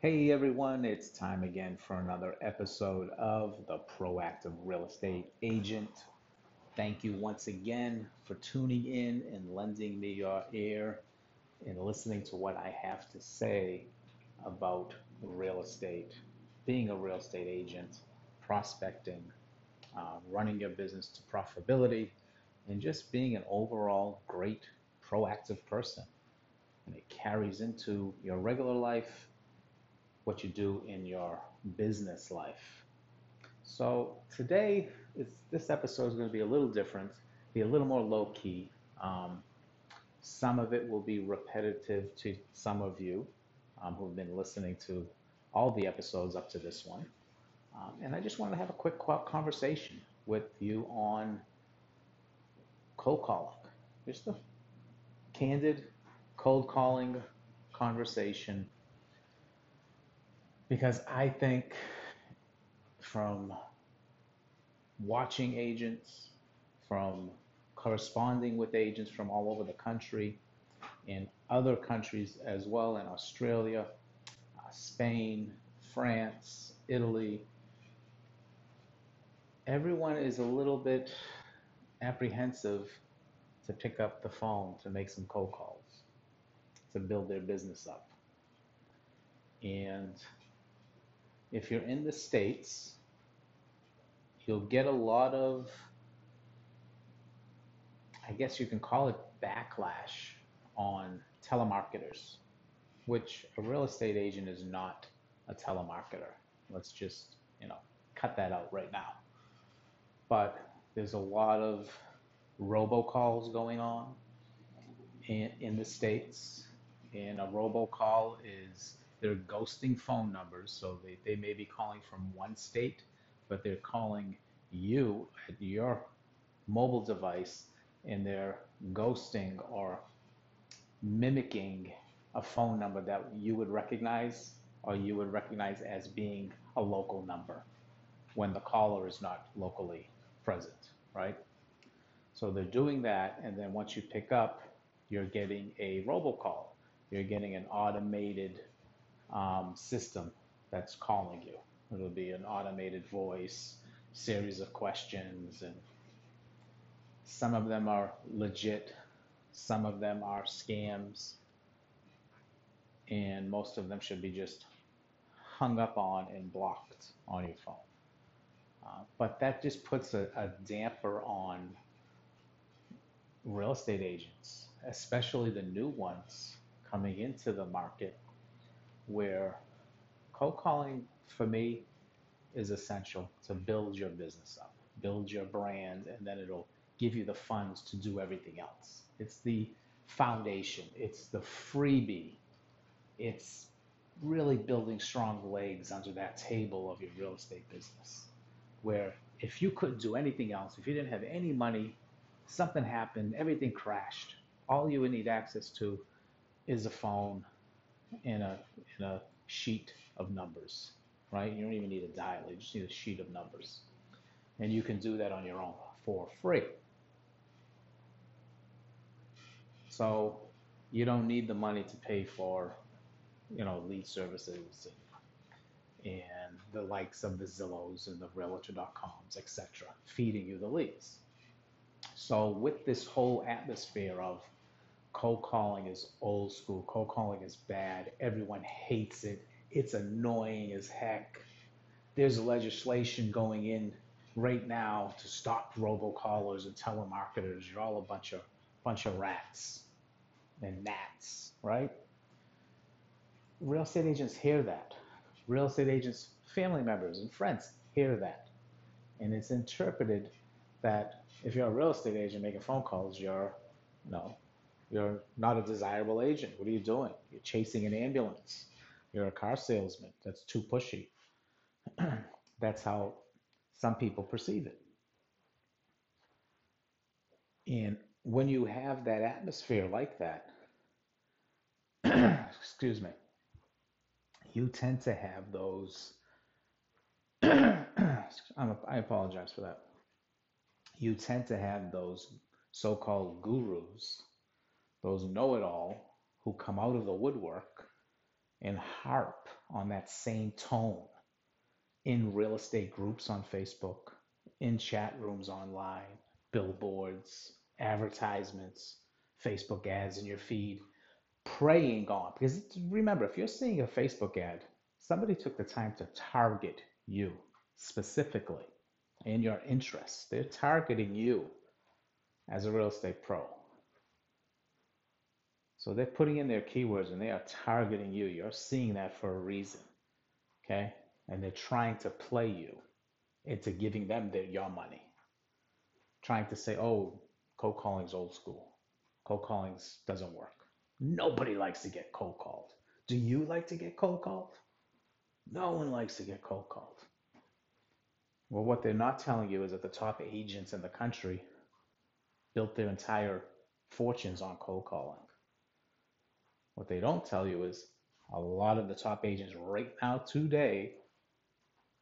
Hey everyone, it's time again for another episode of the Proactive Real Estate Agent. Thank you once again for tuning in and lending me your ear and listening to what I have to say about real estate, being a real estate agent, prospecting, running your business to profitability, and just being an overall great proactive person. And it carries into your regular life, what you do in your business life. So today, this episode is going to be a little different, be a little more low-key. Some of it will be repetitive to some of you who have been listening to all the episodes up to this one. And I just wanted to have a quick conversation with you on cold calling. Just a candid cold calling conversation. Because I think from watching agents, from corresponding with agents from all over the country, in other countries as well, in Australia, Spain, France, Italy, everyone is a little bit apprehensive to pick up the phone, to make some cold calls, to build their business up. And if you're in the States, you'll get a lot of, I guess you can call it backlash on telemarketers, which a real estate agent is not a telemarketer. Let's just, cut that out right now. But there's a lot of robocalls going on in the States, and a robocall is they're ghosting phone numbers, so they may be calling from one state, but they're calling you at your mobile device, and they're ghosting or mimicking a phone number that you would recognize or you would recognize as being a local number when the caller is not locally present, right? So they're doing that, and then once you pick up, you're getting a robocall. You're getting an automated system that's calling you. It'll be an automated voice, series of questions, and some of them are legit, some of them are scams, and most of them should be just hung up on and blocked on your phone. But that just puts a damper on real estate agents, especially the new ones coming into the market, where cold calling for me is essential to build your business up, build your brand, and then it'll give you the funds to do everything else. It's the foundation, it's the freebie, it's really building strong legs under that table of your real estate business, where if you couldn't do anything else, if you didn't have any money, something happened, everything crashed, all you would need access to is a phone in a sheet of numbers, right? You don't even need a dial, you just need a sheet of numbers. And you can do that on your own for free. So you don't need the money to pay for, lead services and the likes of the Zillows and the Realtor.coms, etc., feeding you the leads. So with this whole atmosphere of cold calling is old school, cold calling is bad, everyone hates it, it's annoying as heck. There's legislation going in right now to stop robocallers and telemarketers. You're all a bunch of rats and gnats, right? Real estate agents hear that. Real estate agents, family members and friends hear that. And it's interpreted that if you're a real estate agent making phone calls, you're, you're not a desirable agent. What are you doing? You're chasing an ambulance. You're a car salesman. That's too pushy. That's how some people perceive it. And when you have that atmosphere like that, excuse me, you tend to have those, I apologize for that. You tend to have those so-called gurus, those know-it-all who come out of the woodwork and harp on that same tone in real estate groups on Facebook, in chat rooms online, billboards, advertisements, Facebook ads in your feed, preying on. Because remember, if you're seeing a Facebook ad, somebody took the time to target you specifically and your interests. They're targeting you as a real estate pro. So they're putting in their keywords and they are targeting you. You're seeing that for a reason, okay? And they're trying to play you into giving them your money. Trying to say, oh, cold calling's old school. Cold calling doesn't work. Nobody likes to get cold called. Do you like to get cold called? No one likes to get cold called. Well, what they're not telling you is that the top agents in the country built their entire fortunes on cold calling. What they don't tell you is a lot of the top agents right now today,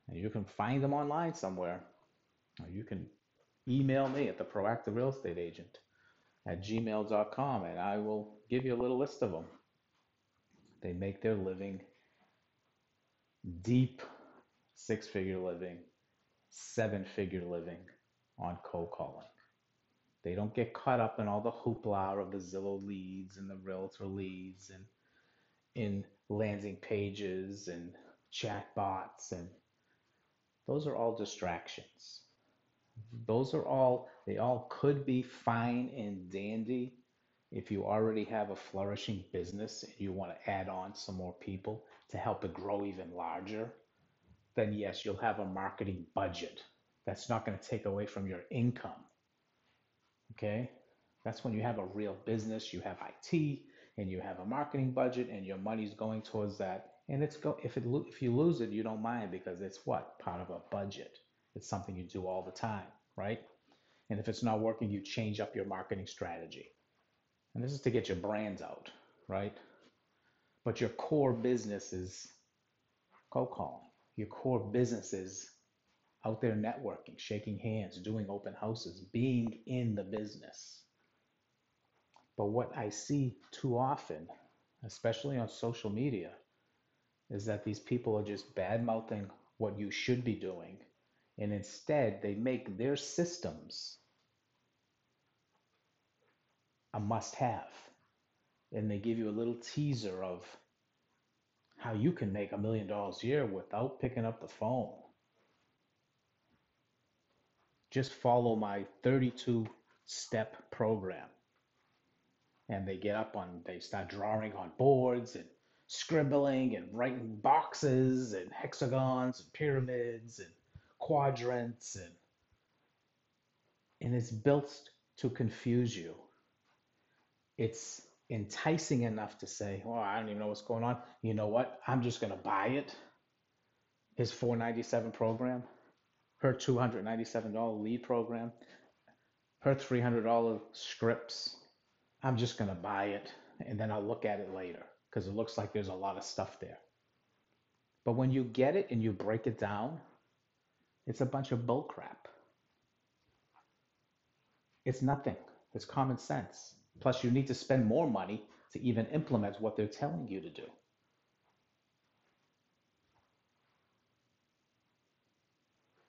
and you can find them online somewhere, or you can email me at theproactiverealestateagent@gmail.com, and I will give you a little list of them. They make their living, deep six-figure living, seven-figure living on cold calling. They don't get caught up in all the hoopla of the Zillow leads and the Realtor leads and in landing pages and chat bots, and those are all distractions. Those are all, they all could be fine and dandy if you already have a flourishing business and you want to add on some more people to help it grow even larger. Then yes, you'll have a marketing budget. That's not going to take away from your income. Okay? That's when you have a real business, you have IT, and you have a marketing budget, and your money's going towards that. And it's if you lose it, you don't mind, because it's what? Part of a budget. It's something you do all the time, right? And if it's not working, you change up your marketing strategy. And this is to get your brands out, right? But your core business is cold calling. Your core business is out there networking, shaking hands, doing open houses, being in the business. But what I see too often, especially on social media, is that these people are just bad-mouthing what you should be doing. And instead, they make their systems a must-have. And they give you a little teaser of how you can make $1 million a year without picking up the phone. Just follow my 32-step program. And they get up on, they start drawing on boards and scribbling and writing boxes and hexagons and pyramids and quadrants, and it's built to confuse you. It's enticing enough to say, well, I don't even know what's going on. You know what? I'm just going to buy it. His $497 program, her $297 lead program, her $300 scripts. I'm just going to buy it, and then I'll look at it later, because it looks like there's a lot of stuff there. But when you get it and you break it down, it's a bunch of bullcrap. It's nothing. It's common sense. Plus, you need to spend more money to even implement what they're telling you to do.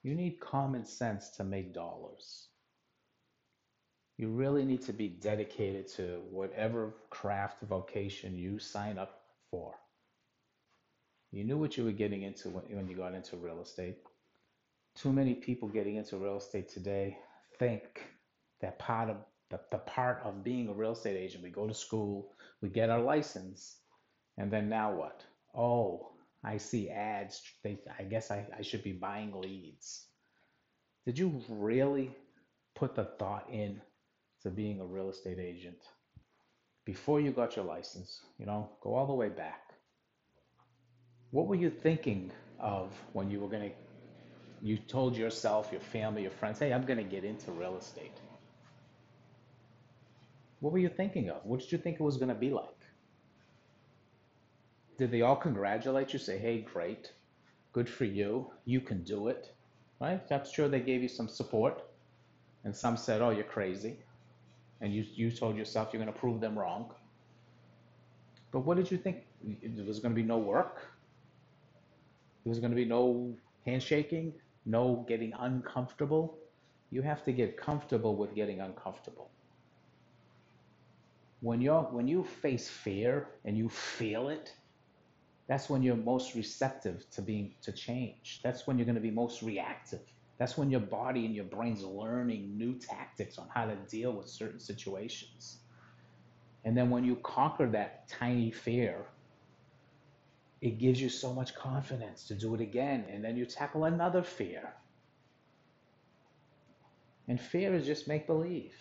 You need common sense to make dollars. You really need to be dedicated to whatever craft vocation you sign up for. You knew what you were getting into when you got into real estate. Too many people getting into real estate today think that part of being a real estate agent, we go to school, we get our license, and then now what? Oh, I see ads. I guess I should be buying leads. Did you really put the thought in to being a real estate agent before you got your license? You know, go all the way back. What were you thinking of when you were going to, you told yourself, your family, your friends, hey, I'm going to get into real estate. What were you thinking of? What did you think it was going to be like? Did they all congratulate you, say, hey, great, good for you, you can do it, right? I'm sure they gave you some support, and some said, oh, you're crazy, and you told yourself you're going to prove them wrong. But But what did you think? There was going to be no work? There was going to be no handshaking? No getting uncomfortable? You have to get comfortable with getting uncomfortable. When you face fear and you feel it, that's when you're most receptive to change. That's when you're going to be most reactive. That's when your body and your brain's learning new tactics on how to deal with certain situations. And then when you conquer that tiny fear, it gives you so much confidence to do it again. And then you tackle another fear. And fear is just make-believe.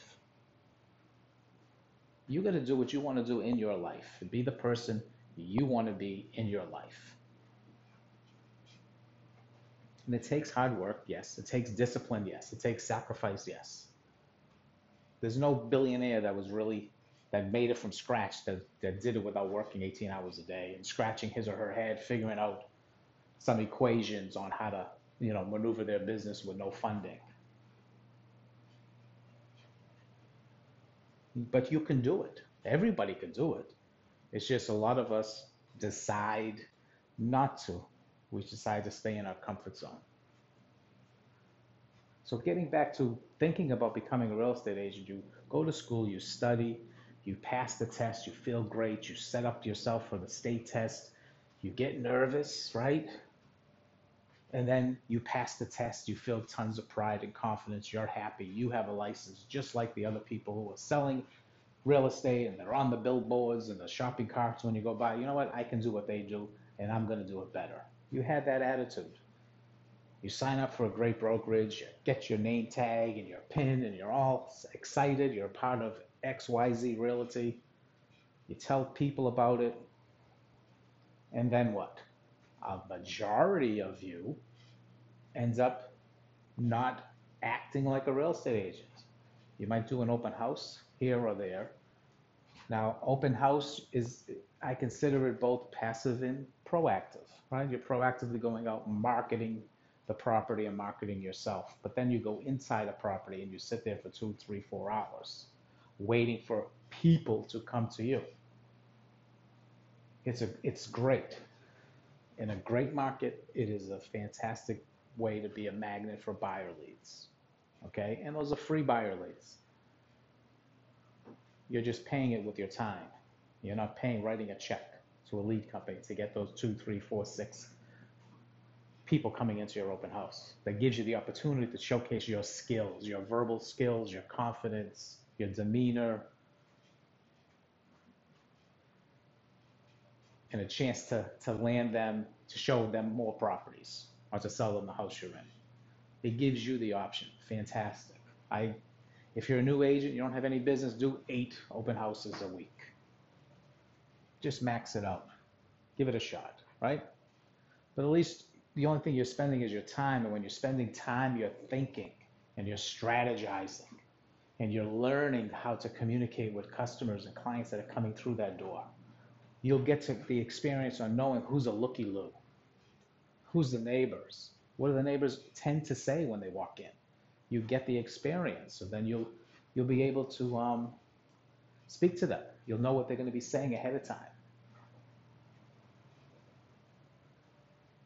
You got to do what you want to do in your life. Be the person you want to be in your life. And it takes hard work, yes. It takes discipline, yes. It takes sacrifice, yes. There's no billionaire that made it from scratch, that did it without working 18 hours a day and scratching his or her head, figuring out some equations on how to, maneuver their business with no funding. But you can do it. Everybody can do it. It's just a lot of us decide not to. We decide to stay in our comfort zone. So getting back to thinking about becoming a real estate agent, you go to school, you study, you pass the test, you feel great, you set up yourself for the state test, you get nervous, right? And then you pass the test, you feel tons of pride and confidence, you're happy, you have a license just like the other people who are selling real estate and they're on the billboards and the shopping carts when you go by. You know what? I can do what they do and I'm going to do it better. You had that attitude. You sign up for a great brokerage, you get your name tag and your pin, and you're all excited. You're a part of XYZ Realty. You tell people about it. And then what? A majority of you ends up not acting like a real estate agent. You might do an open house here or there. Now, open house is, I consider it both passive and proactive, right? You're proactively going out marketing the property and marketing yourself, but then you go inside a property and you sit there for 2, 3, 4 hours waiting for people to come to you. It's great. In a great market, it is a fantastic way to be a magnet for buyer leads, okay? And those are free buyer leads. You're just paying it with your time. You're not writing a check to a lead company to get those 2, 3, 4, 6 people coming into your open house. That gives you the opportunity to showcase your skills, your verbal skills, your confidence, your demeanor, and a chance to land them, to show them more properties or to sell them the house you're in. It gives you the option. Fantastic. If you're a new agent, you don't have any business, do 8 open houses a week. Just max it out. Give it a shot, right? But at least the only thing you're spending is your time. And when you're spending time, you're thinking and you're strategizing and you're learning how to communicate with customers and clients that are coming through that door. You'll get to the experience on knowing who's a looky-loo, who's the neighbors, what do the neighbors tend to say when they walk in. You get the experience, so then you'll be able to speak to them. You'll know what they're going to be saying ahead of time.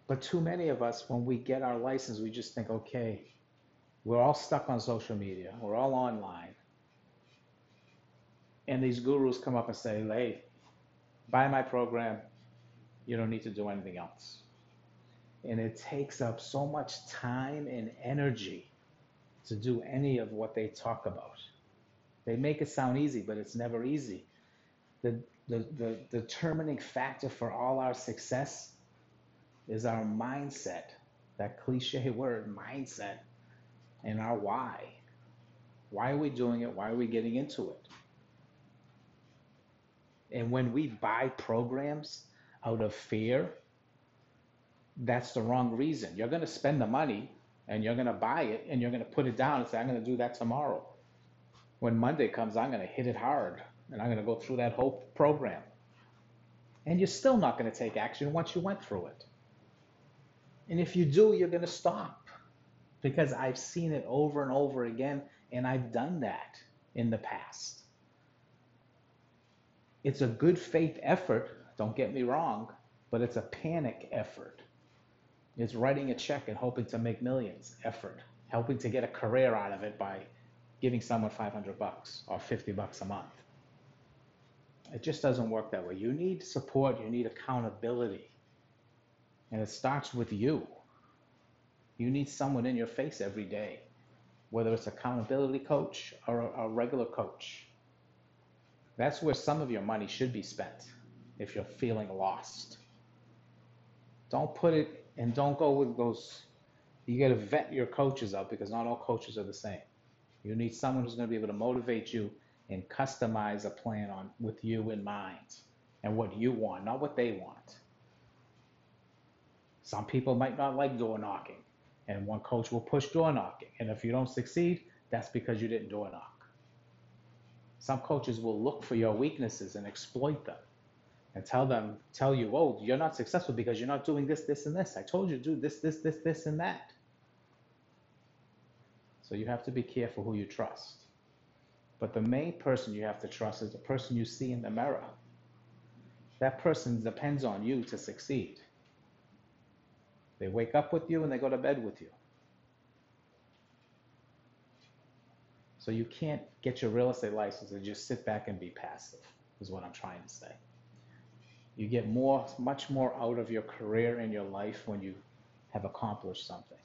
But too many of us, when we get our license, we just think, okay, we're all stuck on social media. We're all online. And these gurus come up and say, hey, buy my program. You don't need to do anything else. And it takes up so much time and energy to do any of what they talk about. They make it sound easy, but it's never easy. The determining factor for all our success is our mindset, that cliche word, mindset, and our why. Why are we doing it? Why are we getting into it? And when we buy programs out of fear, that's the wrong reason. You're going to spend the money, and you're going to buy it, and you're going to put it down and say, I'm going to do that tomorrow. When Monday comes, I'm going to hit it hard, and I'm going to go through that whole program. And you're still not going to take action once you went through it. And if you do, you're going to stop, because I've seen it over and over again, and I've done that in the past. It's a good faith effort Don't get me wrong, but it's a panic effort. It's writing a check and hoping to make millions effort, helping to get a career out of it by giving someone $500 or $50 a month. It just doesn't work that way. You need support. You need accountability. And it starts with you. You need someone in your face every day, whether it's accountability coach or a regular coach. That's where some of your money should be spent if you're feeling lost. Don't put it, and don't go with those. You got to vet your coaches up, because not all coaches are the same. You need someone who's going to be able to motivate you and customize a plan with you in mind and what you want, not what they want. Some people might not like door knocking, and one coach will push door knocking. And if you don't succeed, that's because you didn't door knock. Some coaches will look for your weaknesses and exploit them and tell you, oh, you're not successful because you're not doing this, this, and this. I told you to do this, this, this, this, and that. So you have to be careful who you trust. But the main person you have to trust is the person you see in the mirror. That person depends on you to succeed. They wake up with you and they go to bed with you. So you can't get your real estate license and just sit back and be passive, is what I'm trying to say. You get much more out of your career and your life when you have accomplished something.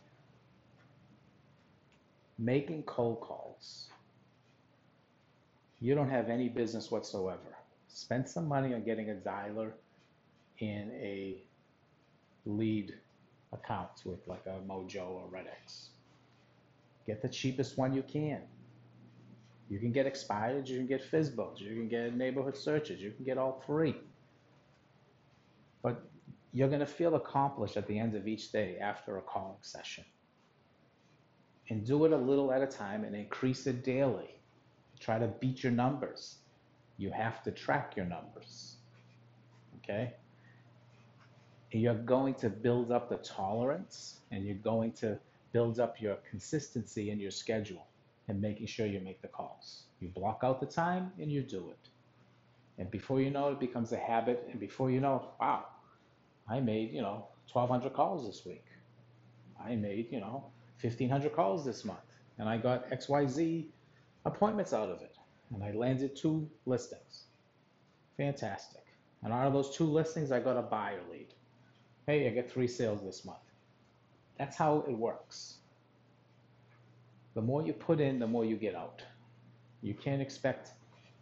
Making cold calls. You don't have any business whatsoever. Spend some money on getting a dialer in a lead account with like a Mojo or RedX. Get the cheapest one you can. You can get expired, you can get FSBOs, you can get neighborhood searches, you can get all three. But you're going to feel accomplished at the end of each day after a calling session. And do it a little at a time and increase it daily. Try to beat your numbers. You have to track your numbers. Okay? You're going to build up the tolerance, and you're going to build up your consistency in your schedule and making sure you make the calls. You block out the time and you do it. And before you know it, it becomes a habit. And before you know, wow, I made, 1,200 calls this week. I made, 1,500 calls this month. And I got XYZ appointments out of it. And I landed 2 listings. Fantastic. And out of those 2 listings, I got a buyer lead. Hey, I get 3 sales this month. That's how it works. The more you put in, the more you get out. You can't expect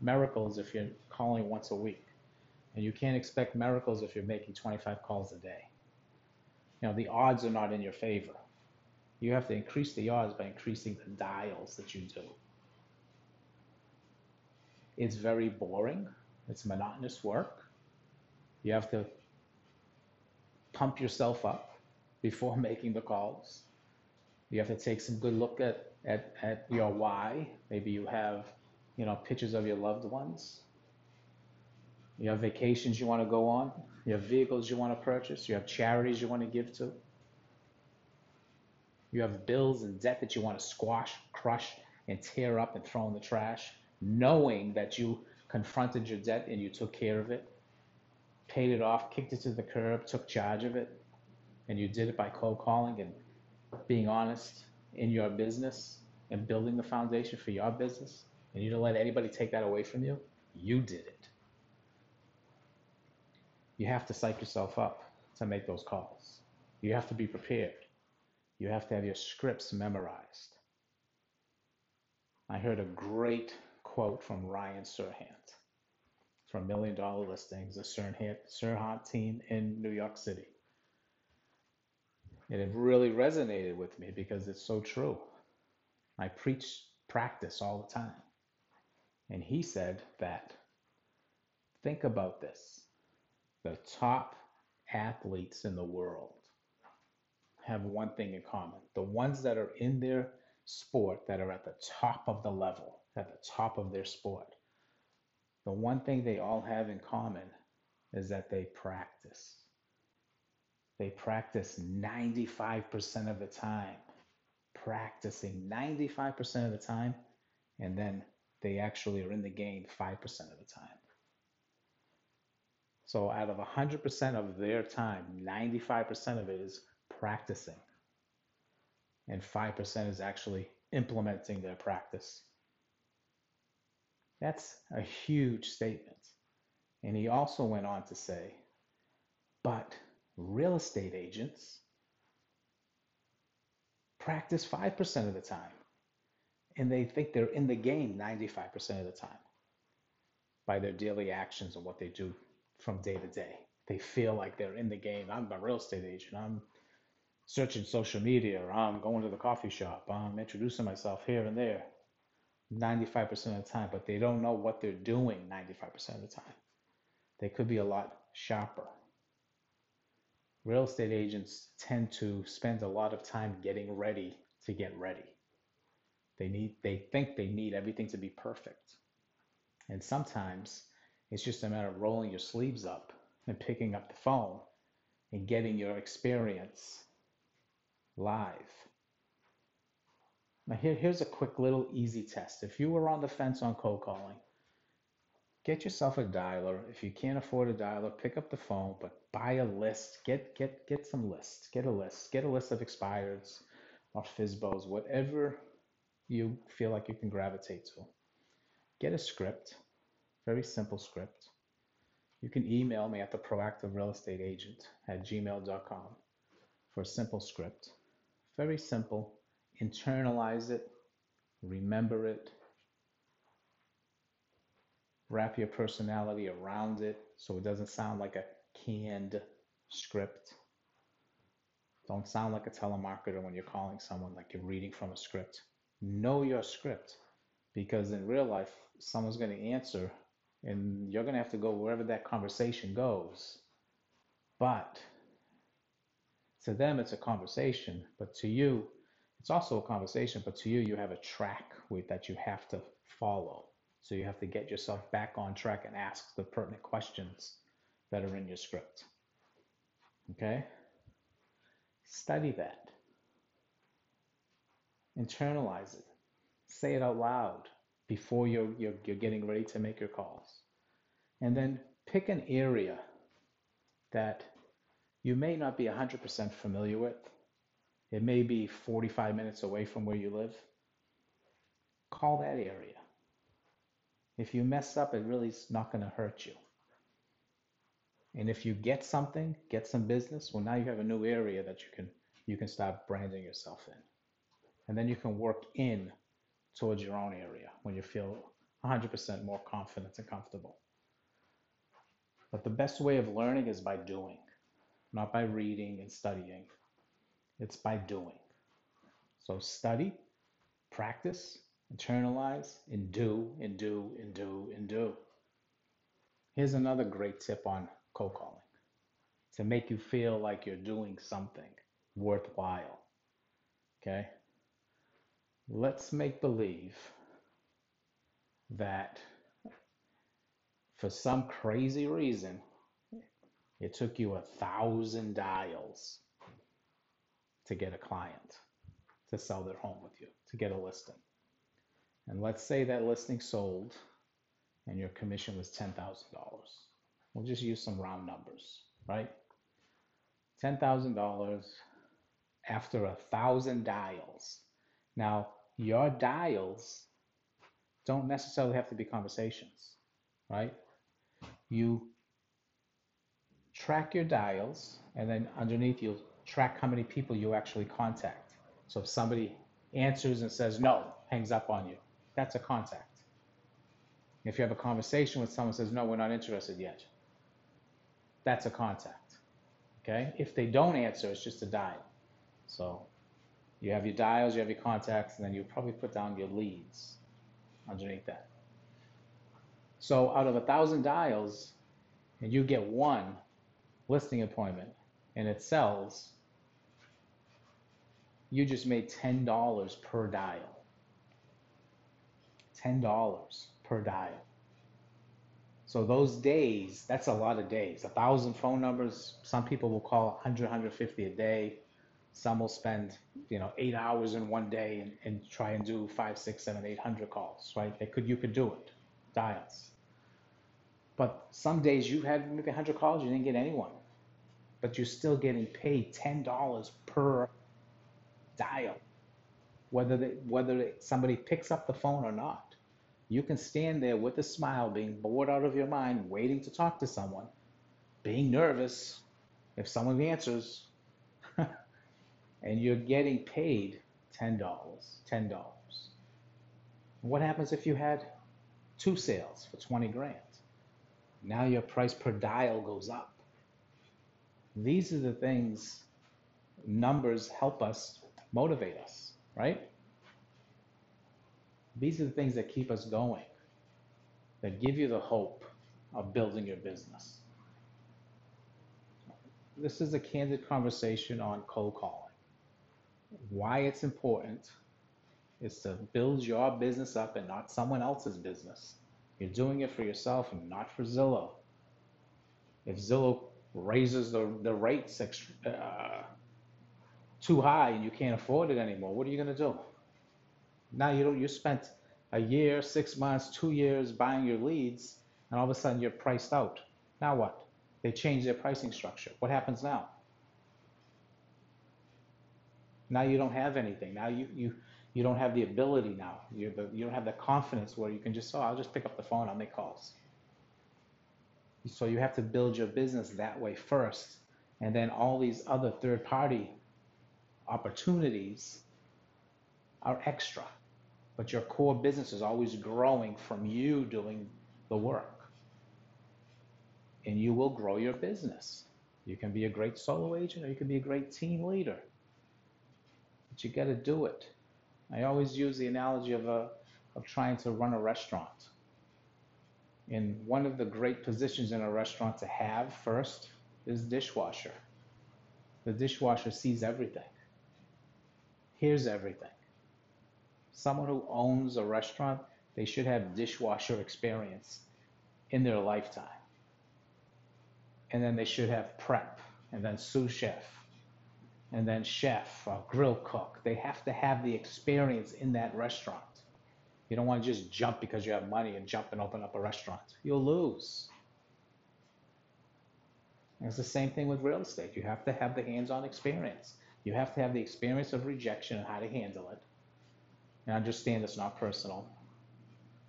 miracles if you're calling once a week. And you can't expect miracles if you're making 25 calls a day. The odds are not in your favor. You have to increase the odds by increasing the dials that you do. It's very boring. It's monotonous work. You have to pump yourself up before making the calls. You have to take some good look at your why. Maybe you have pictures of your loved ones. You have vacations you want to go on. You have vehicles you want to purchase. You have charities you want to give to. You have bills and debt that you want to squash, crush, and tear up and throw in the trash, knowing that you confronted your debt and you took care of it, paid it off, kicked it to the curb, took charge of it, and you did it by cold calling and being honest in your business and building the foundation for your business. And you don't let anybody take that away from you. You did it. You have to psych yourself up to make those calls. You have to be prepared. You have to have your scripts memorized. I heard a great quote from Ryan Serhant from Million Dollar Listings, the Serhant team in New York City. And it really resonated with me because it's so true. I preach practice all the time. And he said that, think about this, the top athletes in the world have one thing in common. The ones that are in their sport, that are at the top of the level, at the top of their sport, the one thing they all have in common is that they practice. They practice 95% of the time, practicing 95% of the time, and then they actually are in the game 5% of the time. So out of 100% of their time, 95% of it is practicing. And 5% is actually implementing their practice. That's a huge statement. And he also went on to say, but real estate agents practice 5% of the time, and they think they're in the game 95% of the time by their daily actions and what they do from day to day. They feel like they're in the game. I'm a real estate agent. I'm searching social media, or I'm going to the coffee shop. I'm introducing myself here and there 95% of the time, but they don't know what they're doing 95% of the time. They could be a lot sharper. Real estate agents tend to spend a lot of time getting ready to get ready. They think they need everything to be perfect. And sometimes it's just a matter of rolling your sleeves up and picking up the phone and getting your experience live. Now here's a quick little easy test. If you were on the fence on cold calling, get yourself a dialer. If you can't afford a dialer, pick up the phone, but buy a list. Get some lists. Get a list. Get a list of expireds or FSBOs, whatever you feel like you can gravitate to. Get a script, very simple script. You can email me at theproactiverealestateagent@gmail.com for a simple script. Very simple. Internalize it, remember it, wrap your personality around it so it doesn't sound like a canned script. Don't sound like a telemarketer when you're calling someone, like you're reading from a script. Know your script, because in real life, someone's going to answer and you're going to have to go wherever that conversation goes. But to them, it's a conversation, but to you, it's also a conversation, but to you, you have a track that you have to follow. So you have to get yourself back on track and ask the pertinent questions that are in your script. Okay? Study that. Internalize it. Say it out loud before you're getting ready to make your calls. And then pick an area that you may not be 100% familiar with. It may be 45 minutes away from where you live. Call that area. If you mess up, it really is not going to hurt you. And if you get something, get some business, well, now you have a new area that you can start branding yourself in. And then you can work in towards your own area when you feel 100% more confident and comfortable. But the best way of learning is by doing, not by reading and studying. It's by doing. So study, practice, internalize, and do, and do, and do, and do. Here's another great tip on cold calling to make you feel like you're doing something worthwhile. Okay? Let's make believe that for some crazy reason, it took you 1,000 dials to get a client to sell their home with you, to get a listing. And let's say that listing sold and your commission was $10,000. We'll just use some round numbers, right? $10,000 after 1,000 dials. Now, your dials don't necessarily have to be conversations, right? You track your dials, and then underneath you'll track how many people you actually contact. So if somebody answers and says no, hangs up on you, that's a contact. If you have a conversation with someone who says, no, we're not interested yet, that's a contact. Okay? If they don't answer, it's just a dial. So you have your dials, you have your contacts, and then you probably put down your leads underneath that. So out of 1,000 dials, and you get one listing appointment, and it sells, you just made $10 per dial. $10 per dial. So those days, that's a lot of days. 1,000 phone numbers, some people will call 100, 150 a day. Some will spend 8 hours in one day and try and do 5, 6, 7, 800 calls, right? You could do it, dials. But some days you had maybe 100 calls, you didn't get anyone, but you're still getting paid $10 per dial, whether somebody picks up the phone or not. You can stand there with a smile, being bored out of your mind, waiting to talk to someone, being nervous if someone answers, and you're getting paid $10. What happens if you had 2 sales for 20 grand? Now your price per dial goes up. These are the things, numbers help us, motivate us, right? These are the things that keep us going, that give you the hope of building your business. This is a candid conversation on cold calling. Why it's important is to build your business up and not someone else's business. You're doing it for yourself and not for Zillow. If Zillow raises the rates too high and you can't afford it anymore, what are you going to do? Now you spent a year, 6 months, 2 years buying your leads, and all of a sudden you're priced out. Now what? They change their pricing structure. What happens now? Now you don't have anything. Now you don't have the ability now. You don't have the confidence where you can just, oh, I'll just pick up the phone, I'll make calls. So you have to build your business that way first, and then all these other third-party opportunities are extra. But your core business is always growing from you doing the work. And you will grow your business. You can be a great solo agent or you can be a great team leader. But you got to do it. I always use the analogy of trying to run a restaurant. And one of the great positions in a restaurant to have first is dishwasher. The dishwasher sees everything, hears everything. Someone who owns a restaurant, they should have dishwasher experience in their lifetime. And then they should have prep, and then sous chef, and then chef or grill cook. They have to have the experience in that restaurant. You don't want to just jump because you have money and jump and open up a restaurant. You'll lose. And it's the same thing with real estate. You have to have the hands-on experience. You have to have the experience of rejection and how to handle it. And understand it's not personal.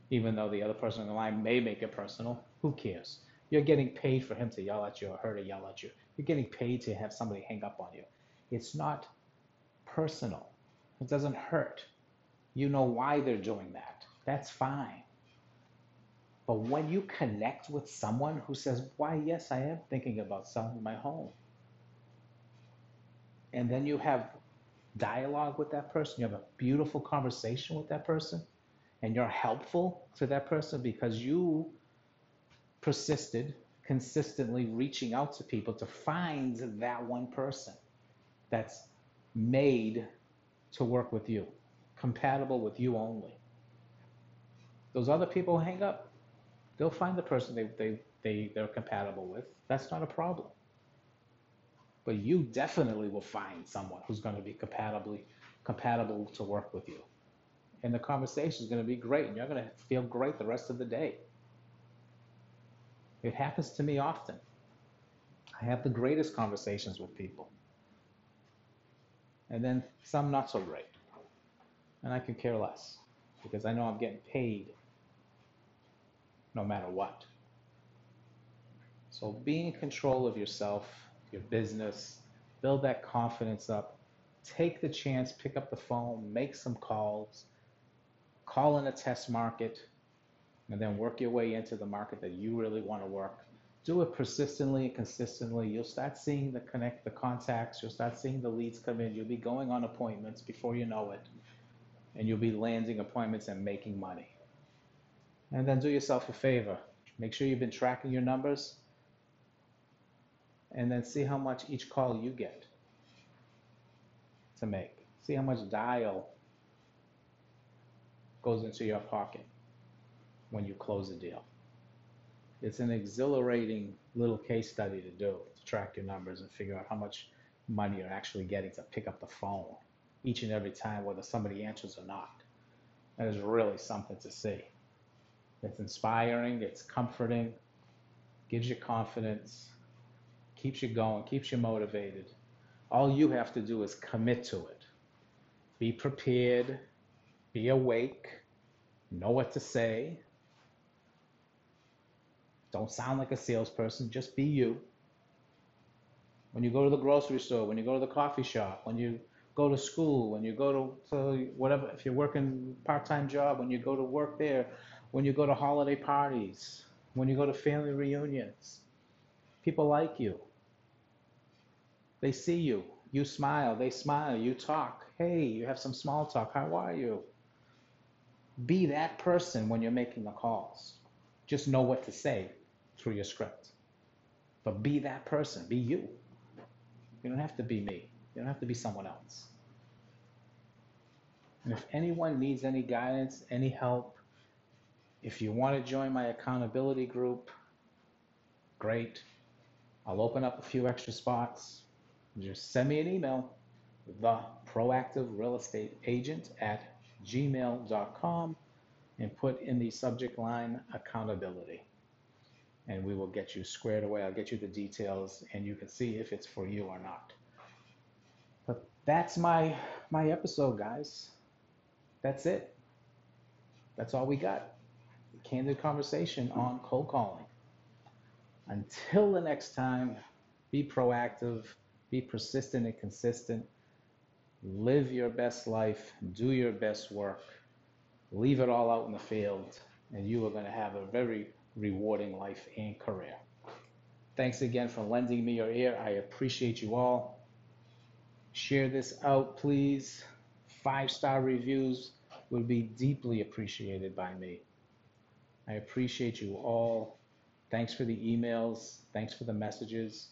Even though the other person in the line may make it personal, who cares? You're getting paid for him to yell at you or her to yell at you. You're getting paid to have somebody hang up on you. It's not personal. It doesn't hurt. You know why they're doing that. That's fine. But when you connect with someone who says, why, yes, I am thinking about selling my home. And then you have dialogue with that person. You have a beautiful conversation with that person. And you're helpful to that person because you persisted consistently reaching out to people to find that one person that's made to work with you, compatible with you only. Those other people hang up. They'll find the person they're compatible with. That's not a problem. But you definitely will find someone who's going to be compatible to work with you. And the conversation is going to be great, and you're going to feel great the rest of the day. It happens to me often. I have the greatest conversations with people. And then some not so great. And I could care less because I know I'm getting paid no matter what. So be in control of yourself, your business, build that confidence up, take the chance, pick up the phone, make some calls, call in a test market, and then work your way into the market that you really want to work. Do it persistently and consistently. You'll start seeing the contacts. You'll start seeing the leads come in. You'll be going on appointments before you know it. And you'll be landing appointments and making money. And then do yourself a favor. Make sure you've been tracking your numbers. And then see how much each call you get to make. See how much dial goes into your pocket when you close a deal. It's an exhilarating little case study to do, to track your numbers and figure out how much money you're actually getting to pick up the phone each and every time, whether somebody answers or not. That is really something to see. It's inspiring, it's comforting, gives you confidence, keeps you going, keeps you motivated. All you have to do is commit to it. Be prepared, be awake, know what to say. Don't sound like a salesperson, just be you. When you go to the grocery store, when you go to the coffee shop, when you go to school, when you go to whatever, if you're working part-time job, when you go to work there, when you go to holiday parties, when you go to family reunions, people like you. They see you. You smile. They smile. You talk. Hey, you have some small talk. How are you? Be that person when you're making the calls. Just know what to say through your script. But be that person. Be you. You don't have to be me. You don't have to be someone else. And if anyone needs any guidance, any help, if you want to join my accountability group, great. I'll open up a few extra spots. Just send me an email, theproactiverealestateagent@gmail.com, and put in the subject line accountability. And we will get you squared away. I'll get you the details, and you can see if it's for you or not. But that's my episode, guys. That's it. That's all we got. A candid conversation on cold calling. Until the next time, be proactive, be persistent and consistent, live your best life, do your best work, leave it all out in the field, and you are going to have a very rewarding life and career. Thanks again for lending me your ear. I appreciate you all. Share this out, please. 5-star reviews would be deeply appreciated by me. I appreciate you all. Thanks for the emails. Thanks for the messages.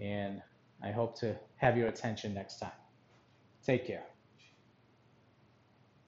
And I hope to have your attention next time. Take care.